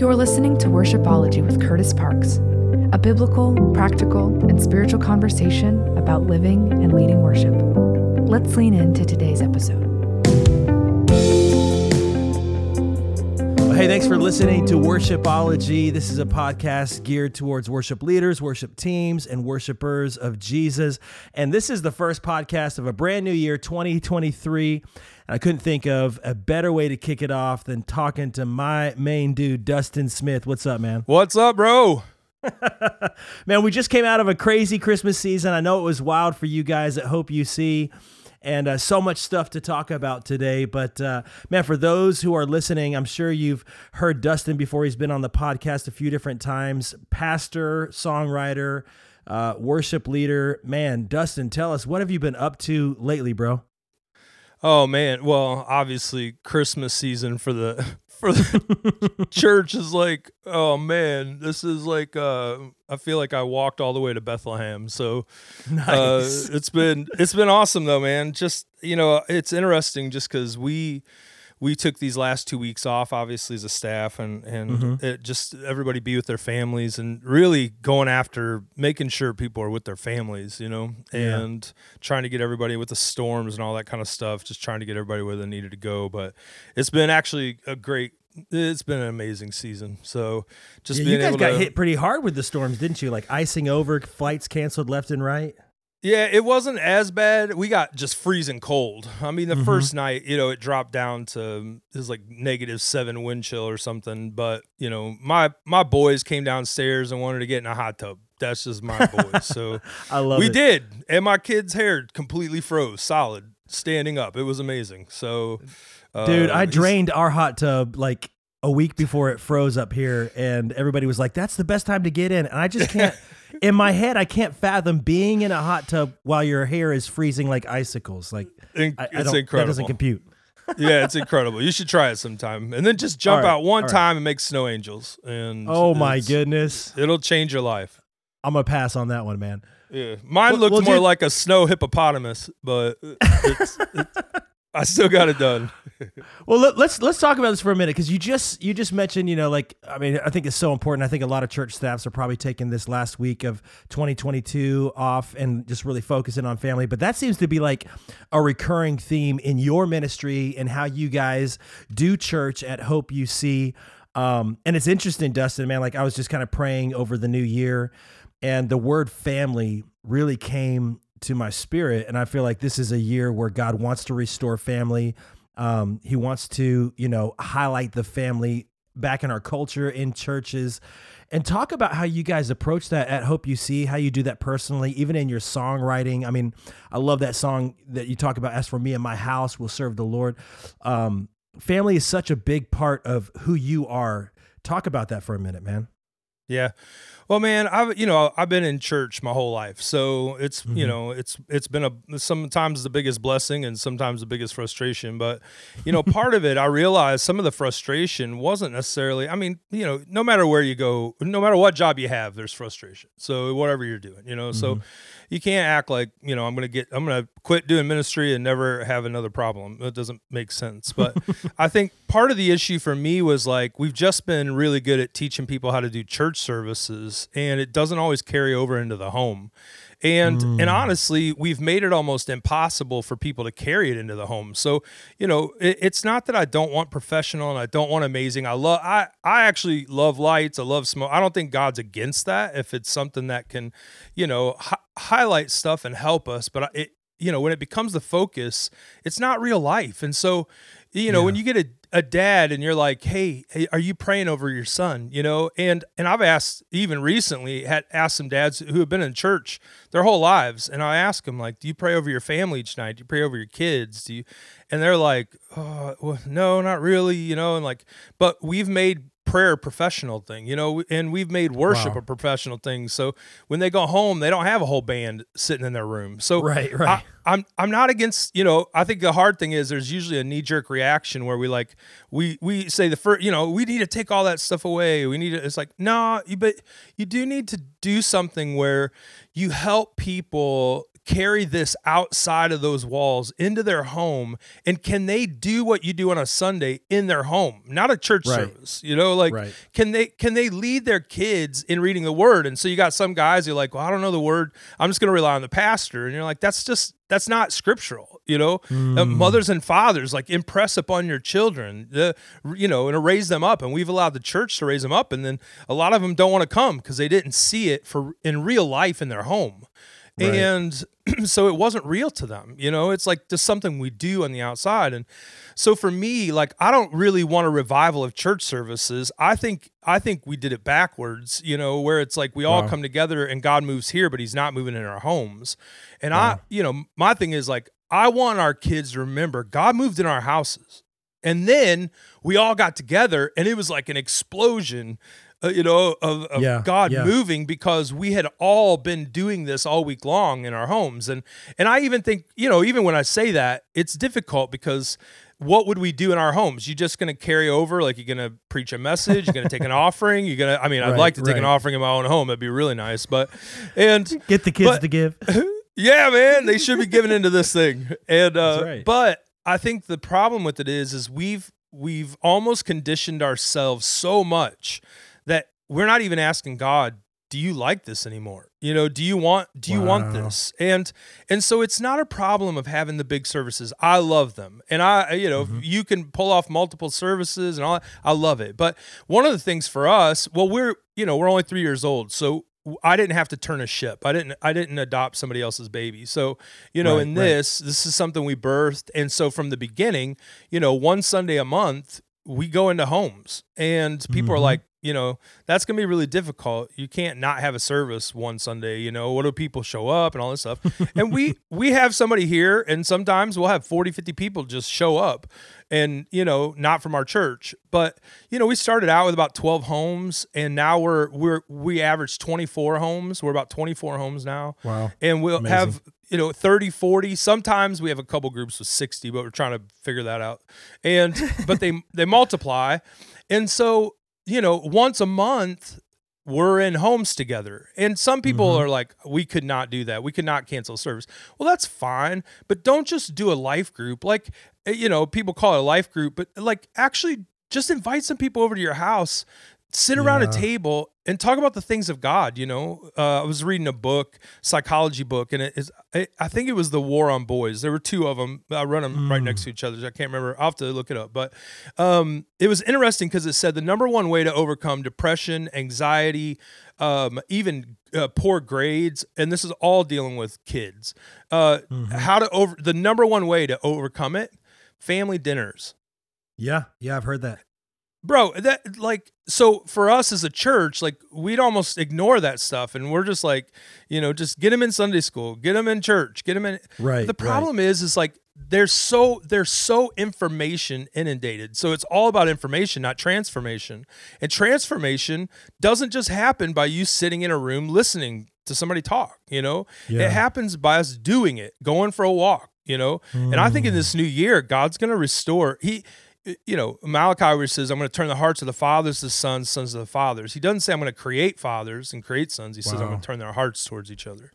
You're listening to Worshipology with Curtis Parks, a biblical, practical, and spiritual conversation about living and leading worship. Let's lean into today's episode. Hey, thanks for listening to Worshipology. This is a podcast geared towards worship leaders, worship teams, and worshipers of Jesus. And this is the first podcast of a brand new year, 2023. And I couldn't think of a better way to kick it off than talking to my main dude, Dustin Smith. What's up, man? What's up, bro? Man, we just came out of a crazy Christmas season. I know it was wild for you guys at Hope UC. And so much stuff to talk about today. But man, for those who are listening, I'm sure you've heard Dustin before. He's been on the podcast a few different times. Pastor, songwriter, worship leader. Man, Dustin, tell us, what have you been up to lately, bro? Oh, man. Well, obviously, Christmas season for the church is like, oh man, this is like, I feel like I walked all the way to Bethlehem. So nice. It's been awesome though, man. Just, you know, it's interesting just cause we took these last 2 weeks off, obviously as a staff and mm-hmm. It just, everybody be with their families and really going after making sure people are with their families, you know, and trying to get everybody with the storms and all that kind of stuff, just trying to get everybody where they needed to go. But it's been actually it's been an amazing season. So just being able to... You guys got hit pretty hard with the storms, didn't you? Like icing over, flights canceled left and right. Yeah, it wasn't as bad. We got just freezing cold. I mean, the mm-hmm. first night, you know, it dropped down to it was like -7 wind chill or something. But, you know, my boys came downstairs and wanted to get in a hot tub. That's just my boys. So we did. And my kid's hair completely froze solid standing up. It was amazing. So, dude, I drained our hot tub like a week before it froze up here, and everybody was like, that's the best time to get in. And I just can't, in my head, I can't fathom being in a hot tub while your hair is freezing like icicles. Like, it's incredible. That doesn't compute. Yeah, it's incredible. You should try it sometime. And then just jump out one time and make snow angels. And oh my goodness. It'll change your life. I'm going to pass on that one, man. Yeah. Mine looked more like a snow hippopotamus, but I still got it done. Well, let's talk about this for a minute because you just mentioned, you know, like, I mean, I think it's so important. I think a lot of church staffs are probably taking this last week of 2022 off and just really focusing on family. But that seems to be like a recurring theme in your ministry and how you guys do church at Hope UC. And it's interesting, Dustin, man, like I was just kind of praying over the new year and the word family really came to my spirit. And I feel like this is a year where God wants to restore family. He wants to, you know, highlight the family back in our culture, in churches, and talk about how you guys approach that at Hope UC, how you do that personally, even in your songwriting. I mean, I love that song that you talk about, as for me and my house will serve the Lord. Family is such a big part of who you are. Talk about that for a minute, man. Yeah. Well, man, I've been in church my whole life. So it's, mm-hmm. you know, it's been sometimes the biggest blessing and sometimes the biggest frustration, but you know, part of it, I realized some of the frustration wasn't necessarily, I mean, you know, no matter where you go, no matter what job you have, there's frustration. So whatever you're doing, you know, mm-hmm. so you can't act like, you know, I'm going to quit doing ministry and never have another problem. That doesn't make sense. But I think part of the issue for me was like, we've just been really good at teaching people how to do church services. And it doesn't always carry over into the home. And honestly, we've made it almost impossible for people to carry it into the home. So, you know, it's not that I don't want professional and I don't want amazing. I actually love lights. I love smoke. I don't think God's against that if it's something that can, you know, highlight stuff and help us. But it, you know, when it becomes the focus, it's not real life. And so, you know, when you get a dad and you're like, hey, are you praying over your son? You know, and I've asked even recently, had asked some dads who have been in church their whole lives. And I ask them like, do you pray over your family each night? Do you pray over your kids? Do you, and they're like, oh, well, no, not really. You know, and like, but we've made prayer a professional thing, you know, and we've made worship a professional thing. So when they go home, they don't have a whole band sitting in their room. So right. I'm not against, you know, I think the hard thing is there's usually a knee jerk reaction where we say the first, you know, we need to take all that stuff away. We need to, it's like, no, but you do need to do something where you help people carry this outside of those walls into their home? And can they do what you do on a Sunday in their home, not a church service? You know, like can they lead their kids in reading the word? And so you got some guys who are like, well, I don't know the word, I'm just going to rely on the pastor. And you're like, that's not scriptural, you know. Mothers and fathers, like, impress upon your children, and raise them up. And we've allowed the church to raise them up, and then a lot of them don't want to come because they didn't see it in real life in their home, and so it wasn't real to them. You know, it's like just something we do on the outside. And so for me, like, I don't really want a revival of church services. I think we did it backwards, you know, where it's like we all come together and God moves here, but he's not moving in our homes. And my thing is, like, I want our kids to remember God moved in our houses. And then we all got together and it was like an explosion, God moving, because we had all been doing this all week long in our homes. And I even think, even when I say that, it's difficult, because what would we do in our homes? You're just going to carry over, like, you're going to preach a message, you're going to take an offering, you're going to, I'd like to take an offering in my own home. That'd be really nice, and get the kids to give. Yeah, man, they should be giving into this thing. And, but I think the problem with it is we've almost conditioned ourselves so much that we're not even asking God, do you like this anymore? You know, do you want this? And so it's not a problem of having the big services. I love them. And you can pull off multiple services and all that. I love it. But one of the things for us, we're only 3 years old. So I didn't have to turn a ship. I didn't adopt somebody else's baby. So, this is something we birthed. And so from the beginning, one Sunday a month, we go into homes, and people are like, that's going to be really difficult. You can't not have a service one Sunday, what do people show up and all this stuff? And we have somebody here, and sometimes we'll have 40, 50 people just show up, and, not from our church, but, we started out with about 12 homes, and now we average 24 homes. We're about 24 homes now. Wow. And we'll have, 30, 40. Sometimes we have a couple groups with 60, but we're trying to figure that out. But they multiply. And so, once a month we're in homes together. And some people are like, we could not do that. We could not cancel service. Well, that's fine, but don't just do a life group. Like, people call it a life group, but, like, actually just invite some people over to your house, sit around a table and talk about the things of God. I was reading a book, psychology book, and I think it was The War on Boys. There were two of them. I run them right next to each other. I can't remember. I'll have to look it up. But it was interesting because it said the number one way to overcome depression, anxiety, even poor grades, and this is all dealing with kids, the number one way to overcome it, family dinners. Yeah. Yeah. I've heard that. Bro, that, like, so for us as a church, like, we'd almost ignore that stuff, and we're just like, just get them in Sunday school, get them in church, get them in. Right. The problem is like they're so information inundated. So it's all about information, not transformation. And transformation doesn't just happen by you sitting in a room listening to somebody talk. It happens by us doing it, going for a walk. And I think in this new year, God's going to restore. Malachi, which says, I'm going to turn the hearts of the fathers to sons of the fathers. He doesn't say, I'm going to create fathers and create sons. He says, I'm going to turn their hearts towards each other.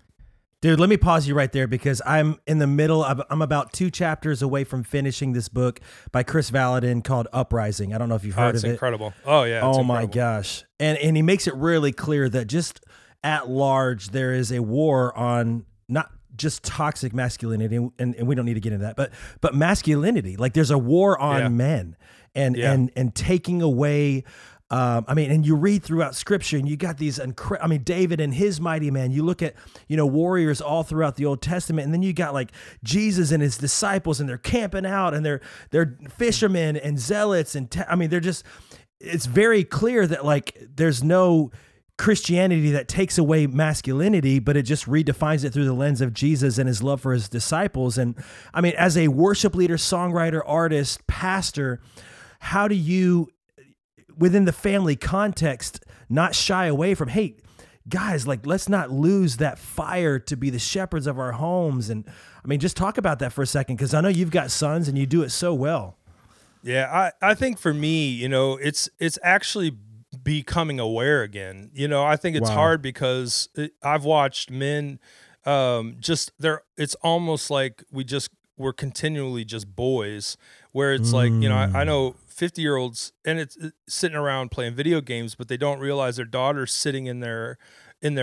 Dude, let me pause you right there, because I'm in the middle of, I'm about 2 chapters away from finishing this book by Chris Valadin called Uprising. I don't know if you've heard of it. It's incredible. Oh, yeah. Oh, my gosh. And he makes it really clear that just at large, there is a war on not just toxic masculinity, and we don't need to get into that, but masculinity, like, there's a war on men and taking away, and you read throughout scripture, and you got these David and his mighty man, you look at, warriors all throughout the Old Testament, and then you got, like, Jesus and his disciples, and they're camping out, and they're fishermen and zealots, and it's very clear that, like, there's no Christianity that takes away masculinity, but it just redefines it through the lens of Jesus and his love for his disciples. And I mean, as a worship leader, songwriter, artist, pastor, how do you, within the family context, not shy away from, hey, guys, like, let's not lose that fire to be the shepherds of our homes? And I mean, just talk about that for a second, because I know you've got sons and you do it so well. Yeah, I think for me, it's actually becoming aware again. I think it's hard because I've watched men just there, it's almost like we're continually just boys, where it's like, you know, I know 50-year-olds and it's sitting around playing video games, but they don't realize their daughter's sitting in their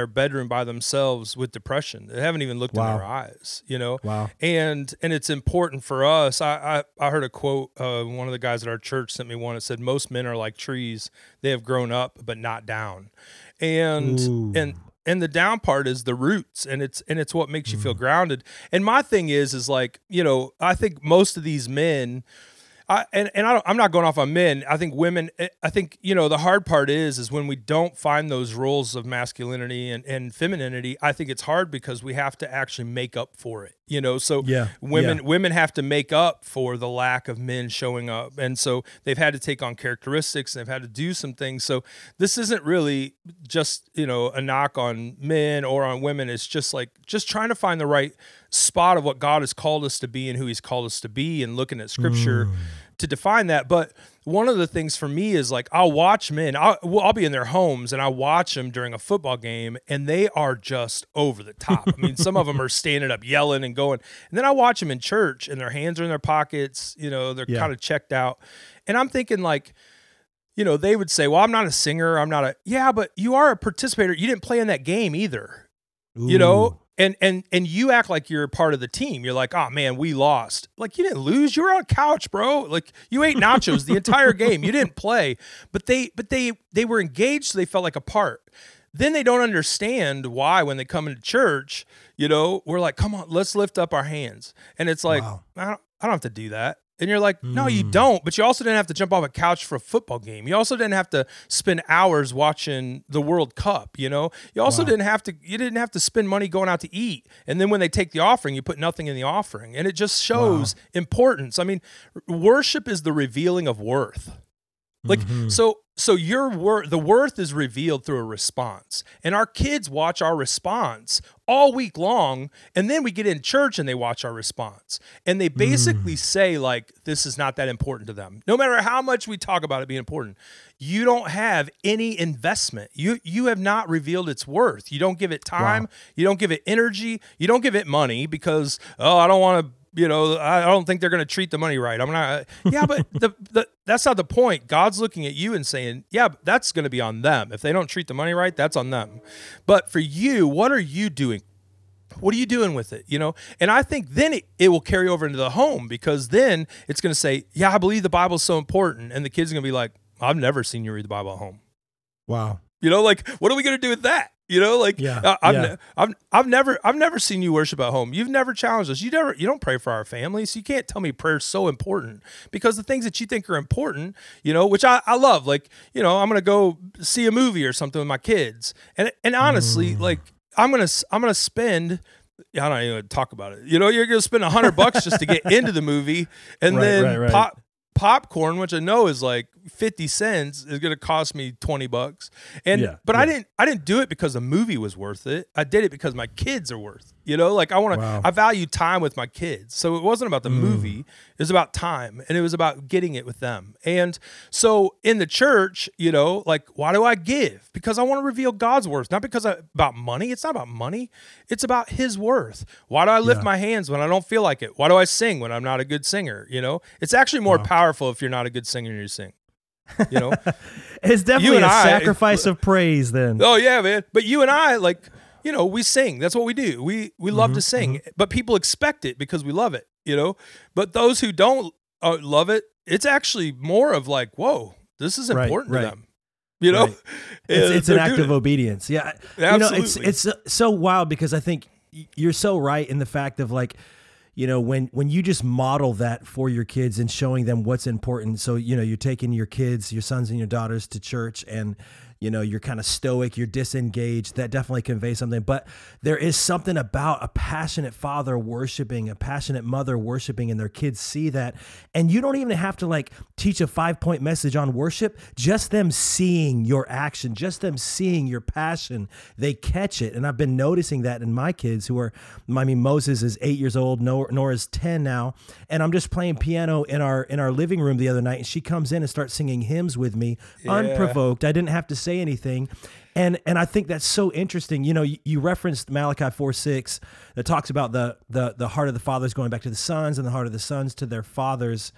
bedroom by themselves with depression. They haven't even looked in their eyes, you know? Wow. And it's important for us. I heard a quote, one of the guys at our church sent me one. It said, most men are like trees. They have grown up, but not down. And the down part is the roots, and it's what makes you feel grounded. And my thing is like, you know, I think most of these men, I'm not going off on men. I think women, I think, you know, the hard part is when we don't find those roles of masculinity and femininity, I think it's hard because we have to actually make up for it, you know? So women have to make up for the lack of men showing up. And so they've had to take on characteristics. They've had to do some things. So this isn't really just, you know, a knock on men or on women. It's just like, just trying to find the right spot of what God has called us to be and who he's called us to be, and looking at scripture to define that. But one of the things for me is like, I'll watch men, I'll be in their homes and I watch them during a football game, and they are just over the top. I mean, some of them are standing up yelling and going, and then I watch them in church and their hands are in their pockets, you know, they're kind of checked out. And I'm thinking like, you know, they would say, well, I'm not a singer. But you are a participator. You didn't play in that game either, you know? And you act like you're part of the team. You're like, oh man, we lost. Like, you didn't lose. You were on a couch, bro. Like, you ate nachos the entire game. You didn't play. But they were engaged, so they felt like a part. Then they don't understand why when they come into church, you know, we're like, come on, let's lift up our hands. And it's like, I don't have to do that. And you're like, no, you don't. But you also didn't have to jump off a couch for a football game. You also didn't have to spend hours watching the World Cup, you know? You also didn't have to spend money going out to eat. And then when they take the offering, you put nothing in the offering. And it just shows importance. I mean, worship is the revealing of worth. Like, so your worth, the worth is revealed through a response, and our kids watch our response all week long. And then we get in church and they watch our response, and they basically say like, this is not that important to them. No matter how much we talk about it being important, you don't have any investment. You have not revealed its worth. You don't give it time. Wow. You don't give it energy. You don't give it money because, I don't want to, you know, I don't think they're going to treat the money right. I'm not. Yeah, but that's not the point. God's looking at you and saying, yeah, that's going to be on them. If they don't treat the money right, that's on them. But for you, what are you doing? What are you doing with it? You know, and I think then it will carry over into the home, because then it's going to say, yeah, I believe the Bible is so important. And the kids are going to be like, I've never seen you read the Bible at home. Wow. You know, like, what are we going to do with that? You know, like, I've never seen you worship at home. You've never challenged us. You don't pray for our families. So you can't tell me prayer's so important, because the things that you think are important, you know, which I love, like, you know, I'm going to go see a movie or something with my kids. And honestly, like, I'm going to spend, I don't even talk about it. You know, you're going to spend $100 just to get into the movie, and then popcorn, which I know is like 50 cents, is going to cost me $20. I didn't do it because the movie was worth it. I did it because my kids are worth it. You know, like, I want to, I value time with my kids. So it wasn't about the movie. It was about time, and it was about getting it with them. And so in the church, you know, like, why do I give? Because I want to reveal God's worth, not because about money. It's not about money. It's about his worth. Why do I lift my hands when I don't feel like it? Why do I sing when I'm not a good singer? You know, it's actually more powerful if you're not a good singer and you sing. You know, it's definitely a sacrifice of praise then. Oh yeah, man. But you and I, like, you know, we sing. That's what we do. We love to sing, but people expect it because we love it, you know? But those who don't love it, it's actually more of like, whoa, this is important to them. You know? It's an act of obedience. Yeah. Absolutely. You know, it's so wild, because I think you're so right in the fact of like, you know, when you just model that for your kids and showing them what's important. So, you know, you're taking your kids, your sons and your daughters to church, and, you know, you're kind of stoic, you're disengaged. That definitely conveys something. But there is something about a passionate father worshiping, a passionate mother worshiping, and their kids see that. And you don't even have to like teach a 5-point message on worship. Just them seeing your action, just them seeing your passion, they catch it. And I've been noticing that in my kids who are, I mean, Moses is 8 years old, Nora's 10 now. And I'm just playing piano in our living room the other night, and she comes in and starts singing hymns with me, unprovoked. I didn't have to say say anything. And I think that's so interesting. You know, you referenced Malachi 4:6 that talks about the heart of the fathers going back to the sons and the heart of the sons to their fathers.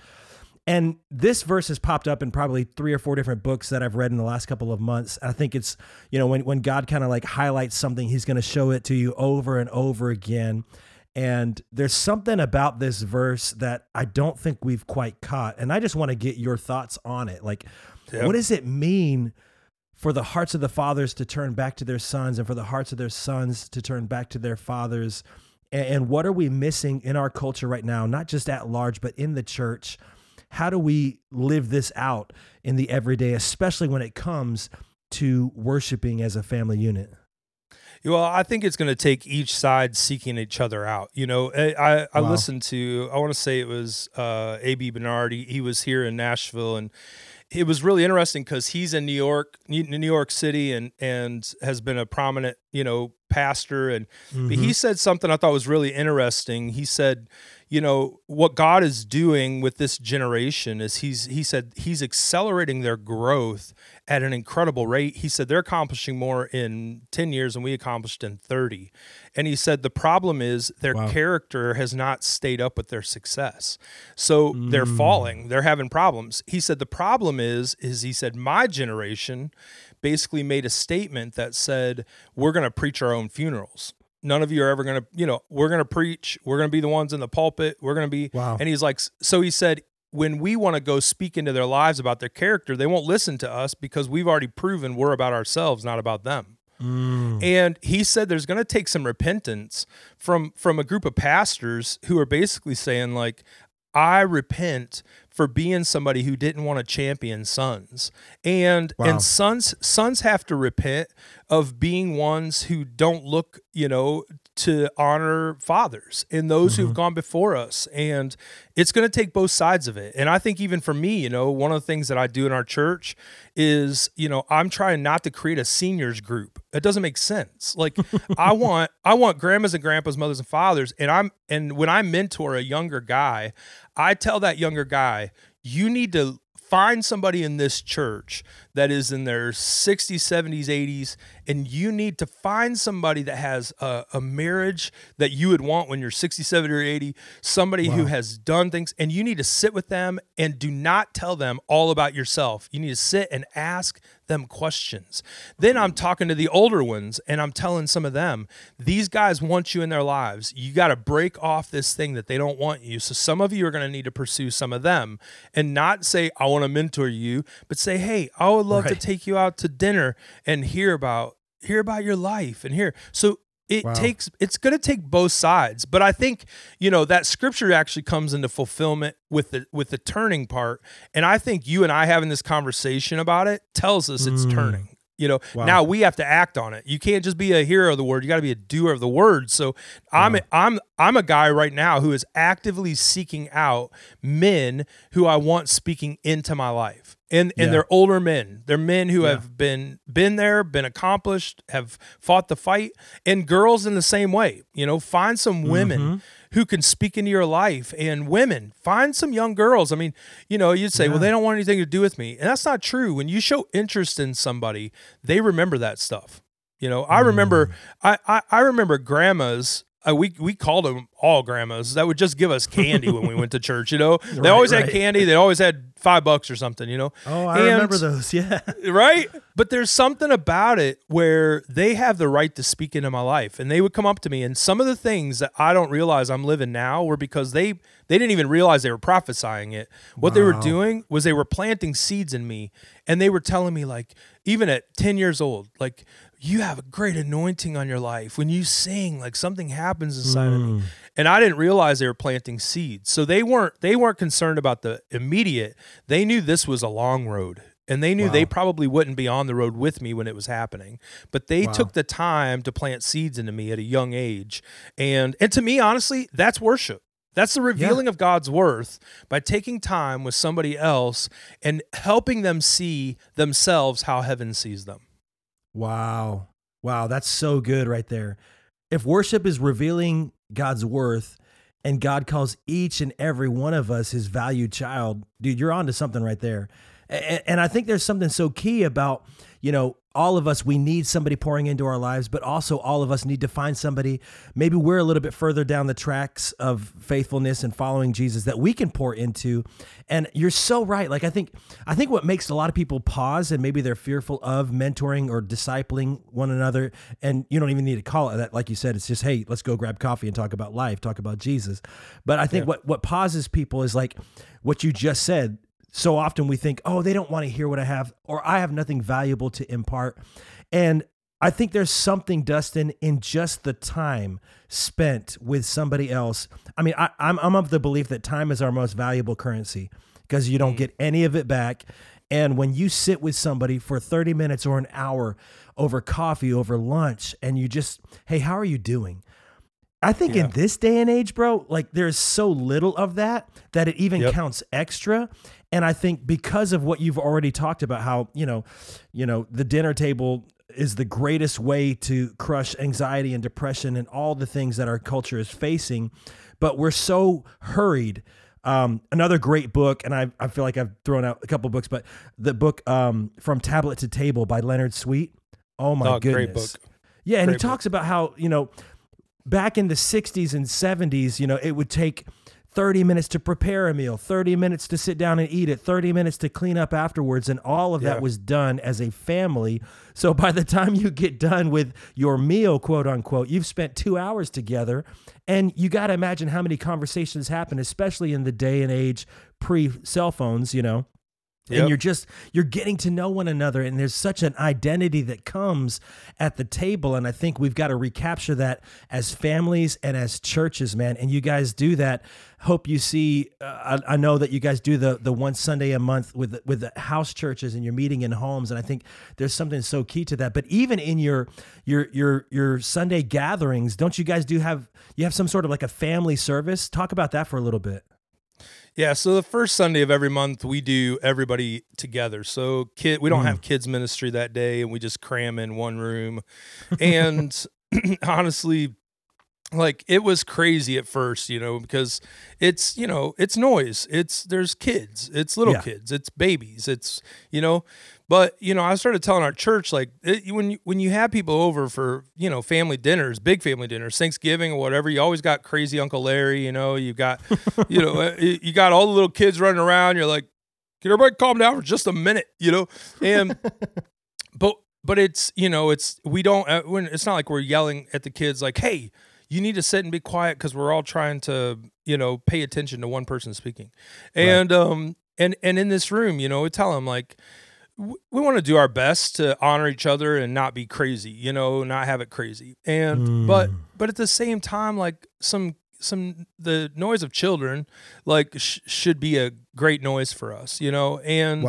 And this verse has popped up in probably 3 or 4 different books that I've read in the last couple of months. And I think it's, you know, when God kind of like highlights something, he's going to show it to you over and over again. And there's something about this verse that I don't think we've quite caught. And I just want to get your thoughts on it. Like, What does it mean for the hearts of the fathers to turn back to their sons and for the hearts of their sons to turn back to their fathers? And what are we missing in our culture right now, not just at large, but in the church? How do we live this out in the everyday, especially when it comes to worshiping as a family unit? Well, I think it's going to take each side seeking each other out. You know, I listened to, I want to say it was A.B. Bernard. He was here in Nashville, and it was really interesting because he's in New York City, and has been a prominent, you know, pastor. And but he said something I thought was really interesting. He said, you know, what God is doing with this generation is he said he's accelerating their growth at an incredible rate. He said they're accomplishing more in 10 years than we accomplished in 30. And he said the problem is their character has not stayed up with their success. So they're falling, they're having problems. He said the problem is he said my generation basically made a statement that said we're going to preach our own funerals. None of you are ever going to, you know, we're going to preach. We're going to be the ones in the pulpit. We're going to be, and he's like, so he said, when we want to go speak into their lives about their character, they won't listen to us because we've already proven we're about ourselves, not about them. And he said, there's going to take some repentance from a group of pastors who are basically saying like, I repent for being somebody who didn't want to champion sons. And sons have to repent of being ones who don't look, you know, to honor fathers and those who've gone before us. And it's going to take both sides of it. And I think even for me, you know, one of the things that I do in our church is, you know, I'm trying not to create a seniors group. It doesn't make sense. Like I want grandmas and grandpas, mothers and fathers. And when I mentor a younger guy, I tell that younger guy, you need to find somebody in this church that is in their 60s, 70s, 80s, and you need to find somebody that has a marriage that you would want when you're 60, 70, or 80, somebody who has done things, and you need to sit with them and do not tell them all about yourself. You need to sit and ask them questions. Then I'm talking to the older ones, and I'm telling some of them, these guys want you in their lives. You got to break off this thing that they don't want you. So some of you are going to need to pursue some of them and not say, I want to mentor you, but say, hey, I would love to take you out to dinner and hear about your life and hear. So it it's going to take both sides. But I think, you know, that scripture actually comes into fulfillment with the turning part. And I think you and I having this conversation about it tells us it's turning. You know, now we have to act on it. You can't just be a hearer of the word. You got to be a doer of the word. So I'm a guy right now who is actively seeking out men who I want speaking into my life. And they're older men. They're men who have been there, been accomplished, have fought the fight. And girls in the same way. You know, find some women who can speak into your life. And women, find some young girls. I mean, you know, you'd say, well, they don't want anything to do with me. And that's not true. When you show interest in somebody, they remember that stuff. You know, I remember I remember grandmas. We called them all grandmas that would just give us candy when we went to church, you know. They always had candy. They always had $5 or something, you know. Oh, I remember those, yeah. Right? But there's something about it where they have the right to speak into my life, and they would come up to me, and some of the things that I don't realize I'm living now were because they didn't even realize they were prophesying it. What they were doing was they were planting seeds in me, and they were telling me, like, even at 10 years old, like, you have a great anointing on your life. When you sing, like something happens inside of me. And I didn't realize they were planting seeds. So they weren't concerned about the immediate. They knew this was a long road. And they knew they probably wouldn't be on the road with me when it was happening. But they took the time to plant seeds into me at a young age. And to me, honestly, that's worship. That's the revealing of God's worth by taking time with somebody else and helping them see themselves how heaven sees them. Wow, that's so good right there. If worship is revealing God's worth and God calls each and every one of us his valued child, dude, you're onto something right there. And I think there's something so key about, you know, all of us, we need somebody pouring into our lives, but also all of us need to find somebody. Maybe we're a little bit further down the tracks of faithfulness and following Jesus that we can pour into. And you're so right. Like, I think what makes a lot of people pause, and maybe they're fearful of mentoring or discipling one another. And you don't even need to call it that. Like you said, it's just, hey, let's go grab coffee and talk about life, talk about Jesus. But I think what pauses people is like what you just said. So often we think, oh, they don't want to hear what I have, or I have nothing valuable to impart. And I think there's something, Dustin, in just the time spent with somebody else. I mean, I'm of the belief that time is our most valuable currency because you don't get any of it back. And when you sit with somebody for 30 minutes or an hour over coffee, over lunch, and you just, hey, how are you doing? I think in this day and age, bro, like there's so little of that it even counts extra. And I think because of what you've already talked about, how, you know, the dinner table is the greatest way to crush anxiety and depression and all the things that our culture is facing, but we're so hurried. Another great book, and I feel like I've thrown out a couple books, but the book From Tablet to Table by Leonard Sweet. Oh my goodness. Great book. Yeah, and he talks about how, you know, back in the 60s and 70s, you know, it would take 30 minutes to prepare a meal, 30 minutes to sit down and eat it, 30 minutes to clean up afterwards. And all of that was done as a family. So by the time you get done with your meal, quote unquote, you've spent 2 hours together. And you got to imagine how many conversations happen, especially in the day and age pre-cell phones, you know. Yep. And you're getting to know one another, and there's such an identity that comes at the table. And I think we've got to recapture that as families and as churches, man. And you guys do that. Hope UC, I know that you guys do the one Sunday a month with the house churches, and you're meeting in homes. And I think there's something so key to that. But even in your Sunday gatherings, don't you guys have some sort of like a family service? Talk about that for a little bit. Yeah, so the first Sunday of every month, we do everybody together. So we don't have kids ministry that day, and we just cram in one room. And honestly, like, it was crazy at first, you know, because it's, you know, it's noise. There's kids. It's little kids. It's babies. It's, you know. But, you know, I started telling our church, like, when you have people over for, you know, family dinners, big family dinners, Thanksgiving or whatever, you always got crazy Uncle Larry, you know, you got, you know, you got all the little kids running around. You're like, can everybody calm down for just a minute, you know? And, but it's, you know, it's not like we're yelling at the kids like, hey, you need to sit and be quiet because we're all trying to, you know, pay attention to one person speaking. And, right. And in this room, you know, we tell them, like, we want to do our best to honor each other and not be crazy, you know, not have it crazy. And, but at the same time, like the noise of children, like should be a great noise for us, you know, and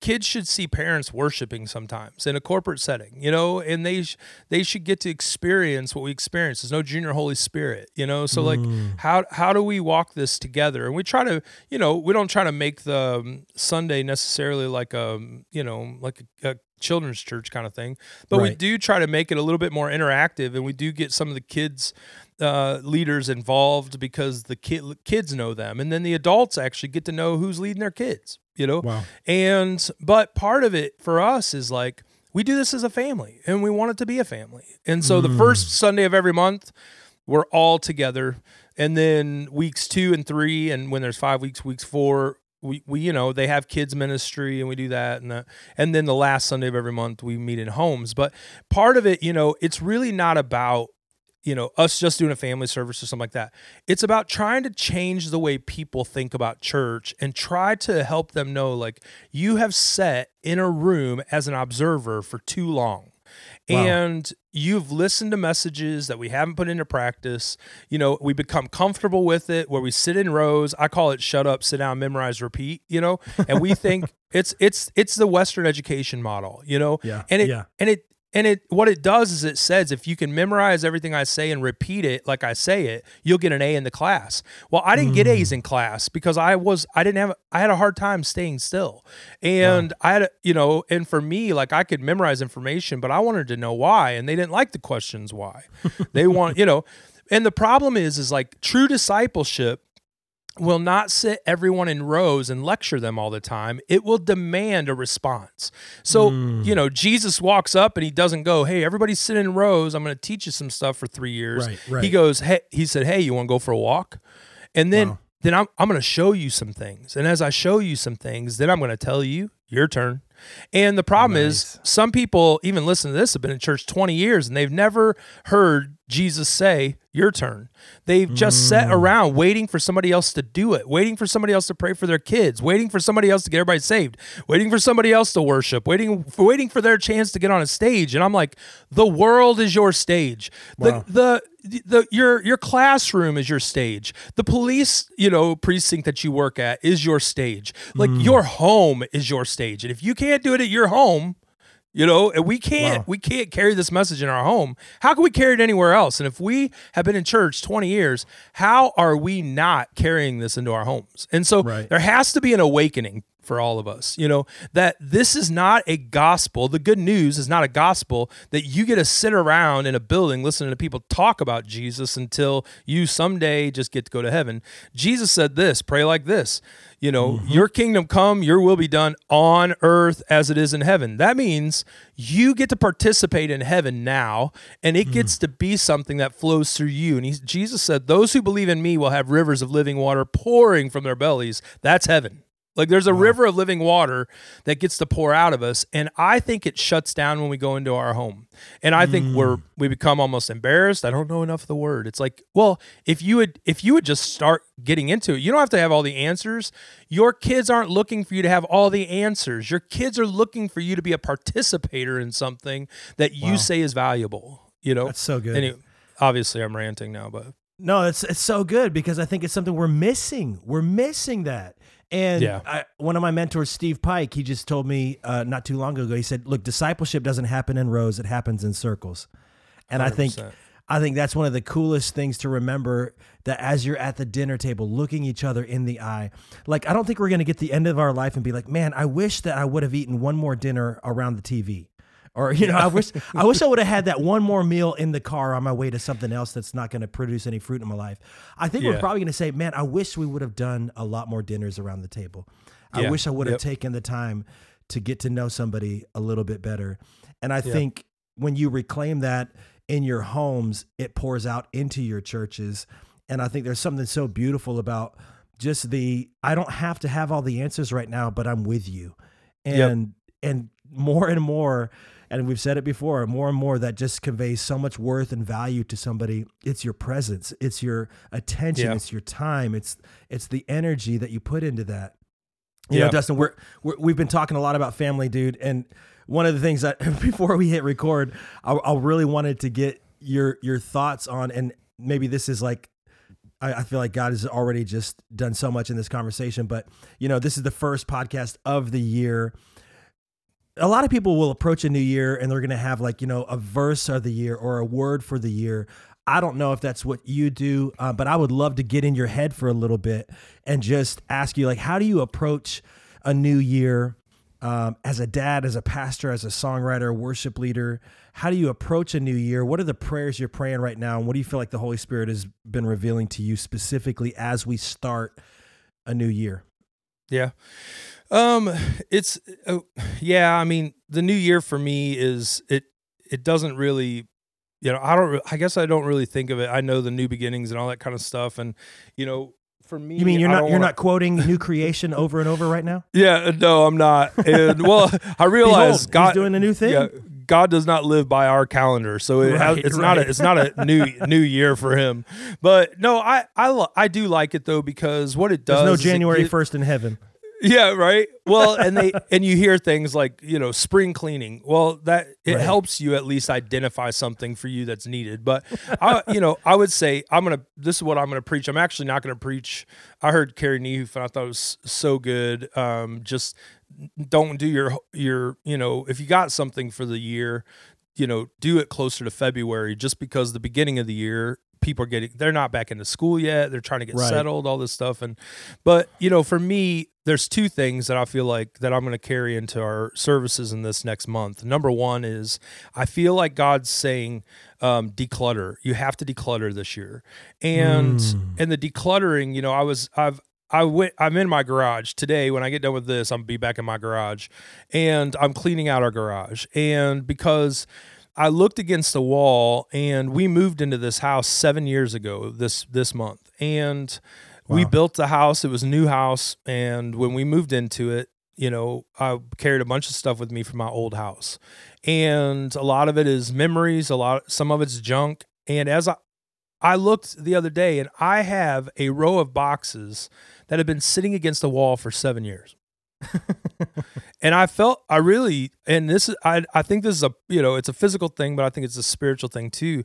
kids should see parents worshiping sometimes in a corporate setting, you know, and they should get to experience what we experience. There's no junior Holy Spirit, you know? So like, how do we walk this together? And we try to, you know, we don't try to make the Sunday necessarily like, you know, like a children's church kind of thing, but we do try to make it a little bit more interactive, and we do get some of the kids leaders involved because the kids know them, and then the adults actually get to know who's leading their kids, you know. And but part of it for us is like, we do this as a family, and we want it to be a family. And so the first Sunday of every month, we're all together, and then weeks 2 and 3, and when there's 5 weeks, weeks 4, we you know, they have kids ministry, and we do that, and then the last Sunday of every month we meet in homes. But part of it, you know, it's really not about, you know, us just doing a family service or something like that. It's about trying to change the way people think about church and try to help them know, like, you have sat in a room as an observer for too long. And you've listened to messages that we haven't put into practice. You know, we become comfortable with it, where we sit in rows. I call it shut up, sit down, memorize, repeat, you know, and we think it's the Western education model, you know, and what it does is it says, if you can memorize everything I say and repeat it like I say it, you'll get an A in the class. Well, I didn't get A's in class because I had a hard time staying still. And and for me, like, I could memorize information, but I wanted to know why, and they didn't like the questions why. They want, you know, and the problem is like, true discipleship will not sit everyone in rows and lecture them all the time. It will demand a response. So, you know, Jesus walks up and he doesn't go, hey, everybody sit in rows. I'm going to teach you some stuff for 3 years. He goes, hey, he said, hey, you want to go for a walk? And then, then I'm going to show you some things. And as I show you some things, then I'm going to tell you your turn. And the problem is some people even listen to this have been in church 20 years and they've never heard Jesus say, your turn. They've just sat around waiting for somebody else to do it, waiting for somebody else to pray for their kids, waiting for somebody else to get everybody saved, waiting for somebody else to worship, waiting for their chance to get on a stage. And I'm like, the world is your stage. Your classroom is your stage. The police, you know, precinct that you work at is your stage. Like your home is your stage. And if you can't do it at your home, you know, and we can't carry this message in our home. How can we carry it anywhere else? And if we have been in church 20 years, how are we not carrying this into our homes? And so there has to be an awakening for all of us, you know, that this is not a gospel. The good news is not a gospel that you get to sit around in a building listening to people talk about Jesus until you someday just get to go to heaven. Jesus said this, pray like this, you know, your kingdom come, your will be done on earth as it is in heaven. That means you get to participate in heaven now, and it gets to be something that flows through you. And Jesus said, those who believe in me will have rivers of living water pouring from their bellies. That's heaven. Like there's a river of living water that gets to pour out of us. And I think it shuts down when we go into our home. And I think we become almost embarrassed. I don't know enough of the word. It's like, well, if you would just start getting into it, you don't have to have all the answers. Your kids aren't looking for you to have all the answers. Your kids are looking for you to be a participator in something that you say is valuable. You know, that's so good. And obviously I'm ranting now, but no, it's so good because I think it's something we're missing. We're missing that. And one of my mentors, Steve Pike, he just told me not too long ago, he said, look, discipleship doesn't happen in rows. It happens in circles. And 100%. I think that's one of the coolest things to remember, that as you're at the dinner table, looking each other in the eye, like, I don't think we're going to get the end of our life and be like, man, I wish that I would have eaten one more dinner around the TV. Or, you know, I wish I would have had that one more meal in the car on my way to something else that's not going to produce any fruit in my life. I think we're probably going to say, man, I wish we would have done a lot more dinners around the table. I wish I would have taken the time to get to know somebody a little bit better. And I think when you reclaim that in your homes, it pours out into your churches. And I think there's something so beautiful about just I don't have to have all the answers right now, but I'm with you. And more and more, and we've said it before, more and more, that just conveys so much worth and value to somebody. It's your presence, it's your attention, it's your time, it's the energy that you put into that. You know, Dustin, we've been talking a lot about family, dude. And one of the things that before we hit record, I really wanted to get your thoughts on, and maybe this is like, I feel like God has already just done so much in this conversation, but you know, this is the first podcast of the year. A lot of people will approach a new year and they're going to have, like, you know, a verse of the year or a word for the year. I don't know if that's what you do, but I would love to get in your head for a little bit and just ask you, like, how do you approach a new year as a dad, as a pastor, as a songwriter, worship leader? How do you approach a new year? What are the prayers you're praying right now? And what do you feel like the Holy Spirit has been revealing to you specifically as we start a new year? Yeah. I mean, the new year for me is, it doesn't really, you know, I guess I don't really think of it. I know the new beginnings and all that kind of stuff. And, you know, for me, you mean you're not quoting new creation over and over right now? Yeah, no, I'm not. And well, I realize God's doing a new thing. Yeah, God does not live by our calendar, so it's not a new year for him. But no, I do like it though, because what it does. There's no January 1st in heaven. Yeah, right. Well, and you hear things like, you know, spring cleaning. Well, that it helps you at least identify something for you that's needed. But I would say this is what I'm gonna preach. I'm actually not gonna preach. I heard Carrie Neuf and I thought it was so good. Just don't do your you know, if you got something for the year, you know, do it closer to February, just because the beginning of the year people are getting, they're not back into school yet. They're trying to get settled, all this stuff. And, but you know, for me, there's two things that I feel like that I'm going to carry into our services in this next month. Number one is I feel like God's saying, declutter. You have to declutter this year. And, and the decluttering, you know, I'm in my garage today. When I get done with this, I'm gonna be back in my garage, and I'm cleaning out our garage. And because I looked against the wall, and we moved into this house 7 years ago this month, and we built the house. It was a new house, and when we moved into it, you know, I carried a bunch of stuff with me from my old house, and a lot of it is memories. Some of it's junk. And as I looked the other day, and I have a row of boxes that have been sitting against the wall for 7 years. And I think this is a, you know, it's a physical thing, but I think it's a spiritual thing too.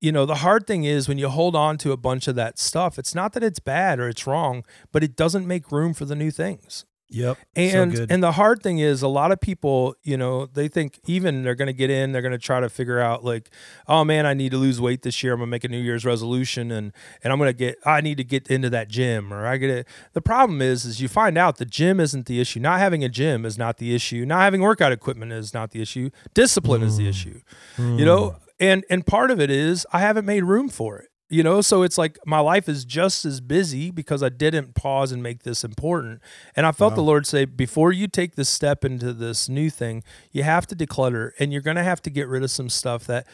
You know, the hard thing is when you hold on to a bunch of that stuff, it's not that it's bad or it's wrong, but it doesn't make room for the new things. Yep. And so and the hard thing is a lot of people, you know, they think even they're going to get in, they're going to try to figure out like, oh man, I need to lose weight this year. I'm going to make a New Year's resolution and I need to get into that gym or I get it. The problem is you find out the gym isn't the issue. Not having a gym is not the issue. Not having workout equipment is not the issue. Discipline is the issue, you know, and part of it is I haven't made room for it. You know, so it's like my life is just as busy because I didn't pause and make this important. And I felt the Lord say, before you take this step into this new thing, you have to declutter and you're going to have to get rid of some stuff that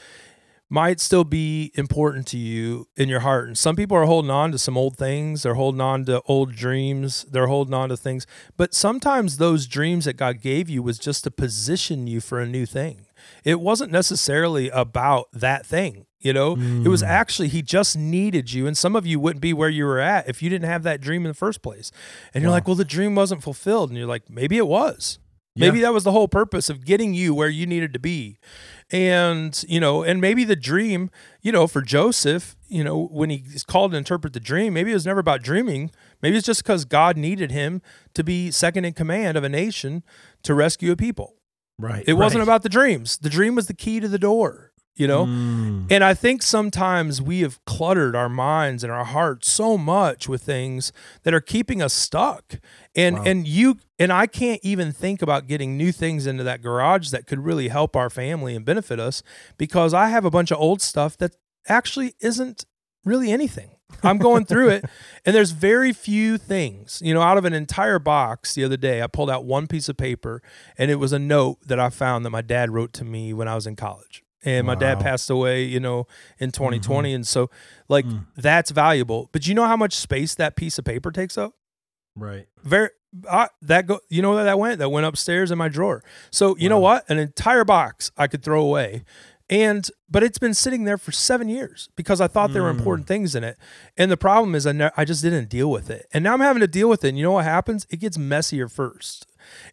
might still be important to you in your heart. And some people are holding on to some old things. They're holding on to old dreams. They're holding on to things. But sometimes those dreams that God gave you was just to position you for a new thing. It wasn't necessarily about that thing. You know, it was actually, he just needed you. And some of you wouldn't be where you were at if you didn't have that dream in the first place. And you're like, well, the dream wasn't fulfilled. And you're like, maybe it was. Yeah. Maybe that was the whole purpose of getting you where you needed to be. And, you know, and maybe the dream, you know, for Joseph, you know, when he's called to interpret the dream, maybe it was never about dreaming. Maybe it's just because God needed him to be second in command of a nation to rescue a people. Right. It wasn't about the dreams. The dream was the key to the door. You know, and I think sometimes we have cluttered our minds and our hearts so much with things that are keeping us stuck. And I can't even think about getting new things into that garage that could really help our family and benefit us because I have a bunch of old stuff that actually isn't really anything. I'm going through it and there's very few things, you know, out of an entire box. The other day I pulled out one piece of paper and it was a note that I found that my dad wrote to me when I was in college. And my dad passed away, you know, in 2020. And so like that's valuable, but you know how much space that piece of paper takes up? Right. You know where that went upstairs in my drawer. So you know what? An entire box I could throw away. But it's been sitting there for 7 years because I thought there were important things in it. And the problem is I just didn't deal with it. And now I'm having to deal with it. And you know what happens? It gets messier first.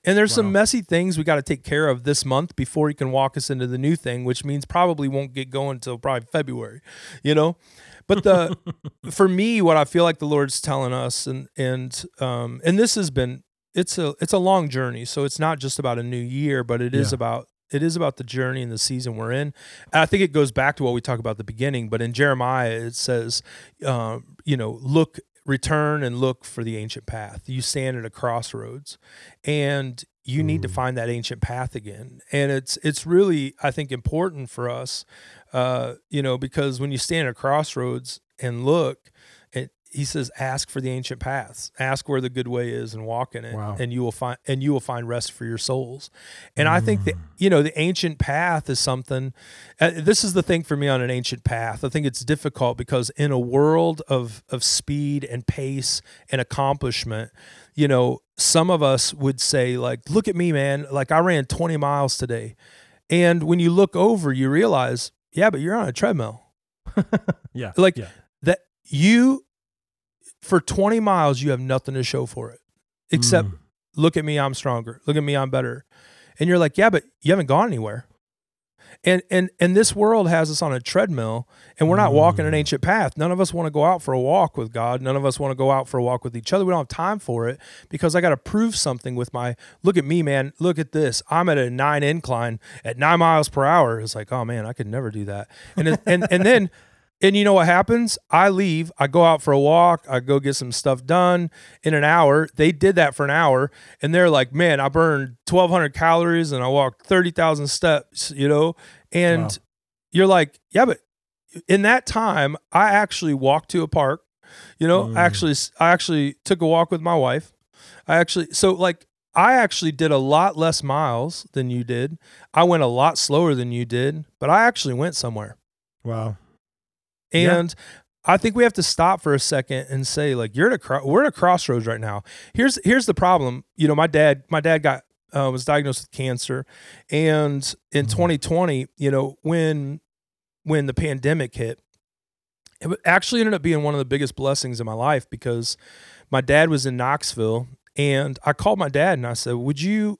And there's some messy things we got to take care of this month before he can walk us into the new thing, which means probably won't get going until probably February, you know? But for me, what I feel like the Lord's telling us and this has been, it's a long journey. So it's not just about a new year, but it is about, the journey and the season we're in. And I think it goes back to what we talked about at the beginning, but in Jeremiah, it says, you know, return and look for the ancient path. You stand at a crossroads and you need to find that ancient path again. And it's really, I think, important for us, you know, because when you stand at a crossroads and look, he says, ask for the ancient paths, ask where the good way is and walk in it. Wow. And you will find rest for your souls. And I think that, you know, the ancient path is something, this is the thing for me on an ancient path. I think it's difficult because in a world of speed and pace and accomplishment, you know, some of us would say like, look at me, man, like I ran 20 miles today. And when you look over, you realize, yeah, but you're on a treadmill. That you, for 20 miles, you have nothing to show for it, except look at me, I'm stronger. Look at me, I'm better. And you're like, yeah, but you haven't gone anywhere. And this world has us on a treadmill, and we're not walking an ancient path. None of us want to go out for a walk with God. None of us want to go out for a walk with each other. We don't have time for it because I got to prove something with my, look at me, man, look at this. I'm at a 9 incline at 9 miles per hour. It's like, oh man, I could never do that. And then And you know what happens? I leave, I go out for a walk, I go get some stuff done in an hour. They did that for an hour, and they're like, man, I burned 1,200 calories and I walked 30,000 steps, you know? And you're like, yeah, but in that time, I actually walked to a park, you know? I actually took a walk with my wife. I actually did a lot less miles than you did. I went a lot slower than you did, but I actually went somewhere. Wow. And I think we have to stop for a second and say, like, we're at a crossroads right now. Here's the problem. You know, my dad got was diagnosed with cancer, and in 2020, you know, when the pandemic hit, it actually ended up being one of the biggest blessings in my life, because my dad was in Knoxville, and I called my dad and I said, "Would you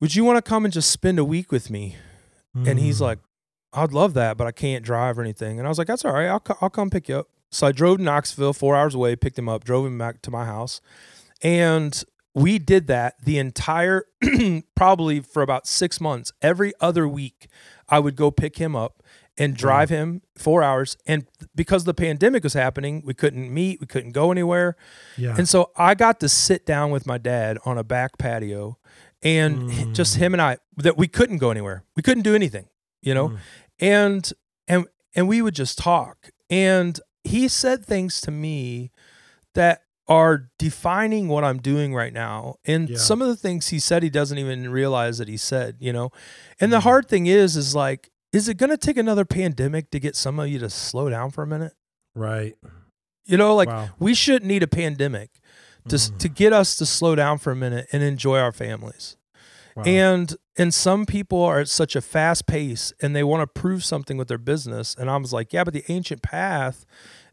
want to come and just spend a week with me?" And he's like, I'd love that, but I can't drive or anything. And I was like, that's all right. I'll come pick you up. So I drove to Knoxville, 4 hours away, picked him up, drove him back to my house. And we did that the entire, probably for about 6 months. Every other week, I would go pick him up and drive him 4 hours. And because the pandemic was happening, we couldn't meet, we couldn't go anywhere. Yeah. And so I got to sit down with my dad on a back patio, and just him and I, that we couldn't go anywhere. We couldn't do anything. You know, and we would just talk. And he said things to me that are defining what I'm doing right now. And some of the things he said, he doesn't even realize that he said, you know. And the hard thing is like, is it going to take another pandemic to get some of you to slow down for a minute? Right. You know, like we shouldn't need a pandemic to get us to slow down for a minute and enjoy our families. Wow. And some people are at such a fast pace, and they want to prove something with their business. And I was like, yeah, but the ancient path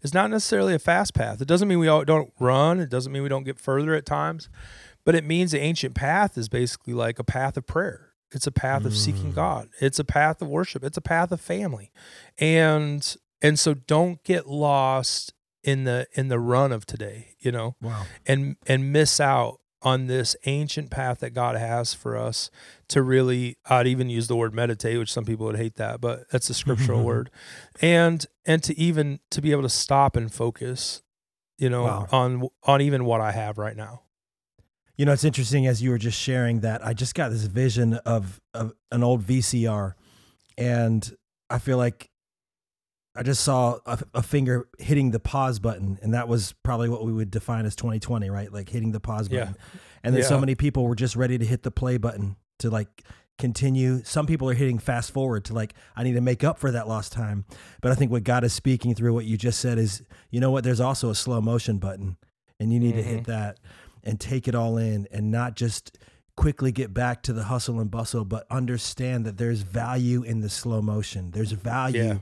is not necessarily a fast path. It doesn't mean we don't run. It doesn't mean we don't get further at times. But it means the ancient path is basically like a path of prayer. It's a path of seeking God. It's a path of worship. It's a path of family. And so don't get lost in the run of today, you know, and miss out on this ancient path that God has for us to really, I'd even use the word meditate, which some people would hate that, but that's a scriptural word. And to even, to be able to stop and focus, you know, on even what I have right now. You know, it's interesting, as you were just sharing that, I just got this vision of an old VCR, and I feel like I just saw a finger hitting the pause button, and that was probably what we would define as 2020, right? Like hitting the pause button. Yeah. And then so many people were just ready to hit the play button to like continue. Some people are hitting fast forward to like, I need to make up for that lost time. But I think what God is speaking through what you just said is, you know what, there's also a slow motion button, and you need to hit that and take it all in, and not just quickly get back to the hustle and bustle, but understand that there's value in the slow motion. There's value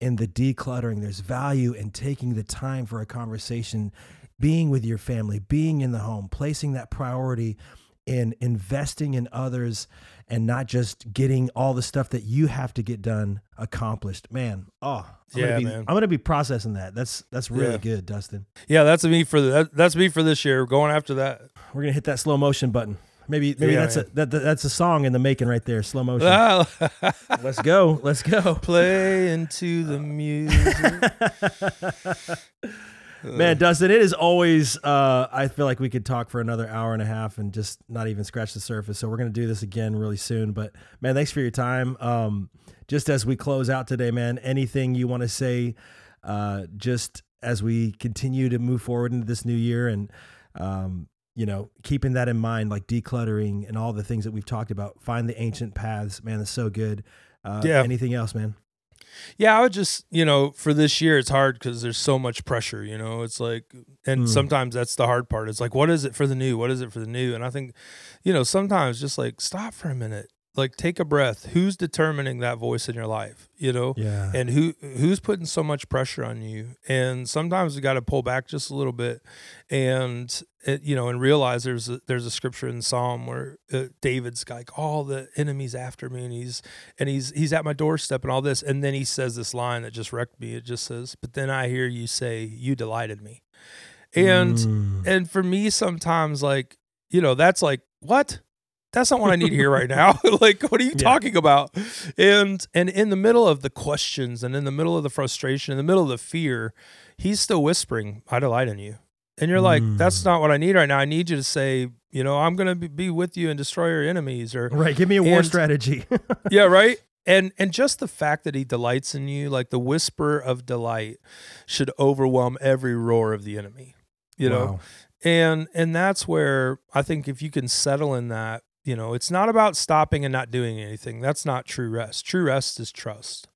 in the decluttering. There's value in taking the time for a conversation, being with your family, being in the home, placing that priority in investing in others, and not just getting all the stuff that you have to get done accomplished. Man, I'm going to be processing that. That's really good, Dustin. Yeah, that's me for this year. Going after that, we're going to hit that slow motion button. Maybe that's a song in the making right there. Slow motion. Oh. Let's go. Play into the music. Man, Dustin, it is always, I feel like we could talk for another hour and a half and just not even scratch the surface. So we're going to do this again really soon, but man, thanks for your time. Just as we close out today, man, anything you want to say, just as we continue to move forward into this new year, and, you know, keeping that in mind, like decluttering and all the things that we've talked about, find the ancient paths, man. That's so good. Anything else, man? Yeah. I would just, you know, for this year, it's hard because there's so much pressure, you know, it's like, and sometimes that's the hard part. It's like, what is it for the new? What is it for the new? And I think, you know, sometimes just like stop for a minute, like take a breath. Who's determining that voice in your life, you know? Yeah. And who's putting so much pressure on you? And sometimes we got to pull back just a little bit, and it, you know, and realize there's a scripture in Psalm where David's like, all the enemies after me, and he's at my doorstep and all this. And then he says this line that just wrecked me. It just says, but then I hear you say, you delighted me. And for me sometimes, like, you know, that's like, what? that's not what I need to hear right now. Like, what are you talking about? And in the middle of the questions and in the middle of the frustration, in the middle of the fear, he's still whispering, I delight in you. And you're like, that's not what I need right now. I need you to say, you know, I'm going to be with you and destroy your enemies. Or right, give me a war strategy. Yeah, right? And just the fact that he delights in you, like the whisper of delight should overwhelm every roar of the enemy, you know? And that's where I think if you can settle in that, you know, it's not about stopping and not doing anything. That's not true rest. True rest is trust.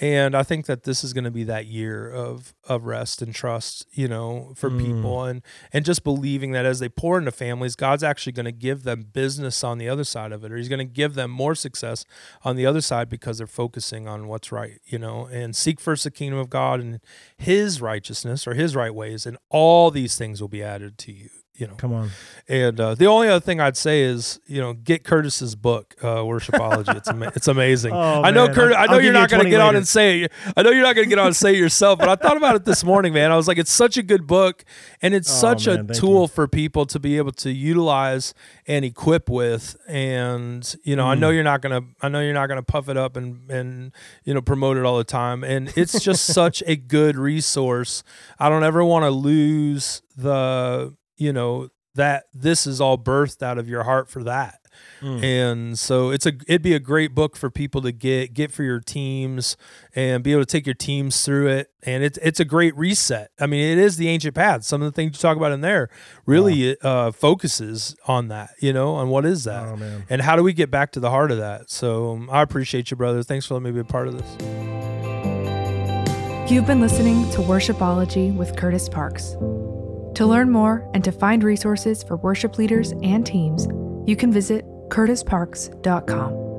And I think that this is going to be that year of rest and trust, you know, for people, and just believing that as they pour into families, God's actually going to give them business on the other side of it, or he's going to give them more success on the other side because they're focusing on what's right, you know, and seek first the kingdom of God and his righteousness or his right ways, and all these things will be added to you. You know, come on. And the only other thing I'd say is, you know, get Curtis's book, Worshipology. It's amazing. Oh, I know, Curtis. I know you're not going to get on and say it. I know you're not going to get on and say it yourself. But I thought about it this morning, man. I was like, it's such a good book, and it's such a tool for people to be able to utilize and equip with. And you know, I know you're not gonna puff it up and you know, promote it all the time. And it's just such a good resource. I don't ever want to lose the, you know, that this is all birthed out of your heart for that. And so it'd be a great book for people to get for your teams and be able to take your teams through it. And it's a great reset. I mean, it is the ancient path. Some of the things you talk about in there really focuses on that, you know, on what is that and how do we get back to the heart of that. So I appreciate you, brother. Thanks for letting me be a part of this. You've been listening to Worshipology with Curtis Parks. To learn more and to find resources for worship leaders and teams, you can visit curtisparks.com.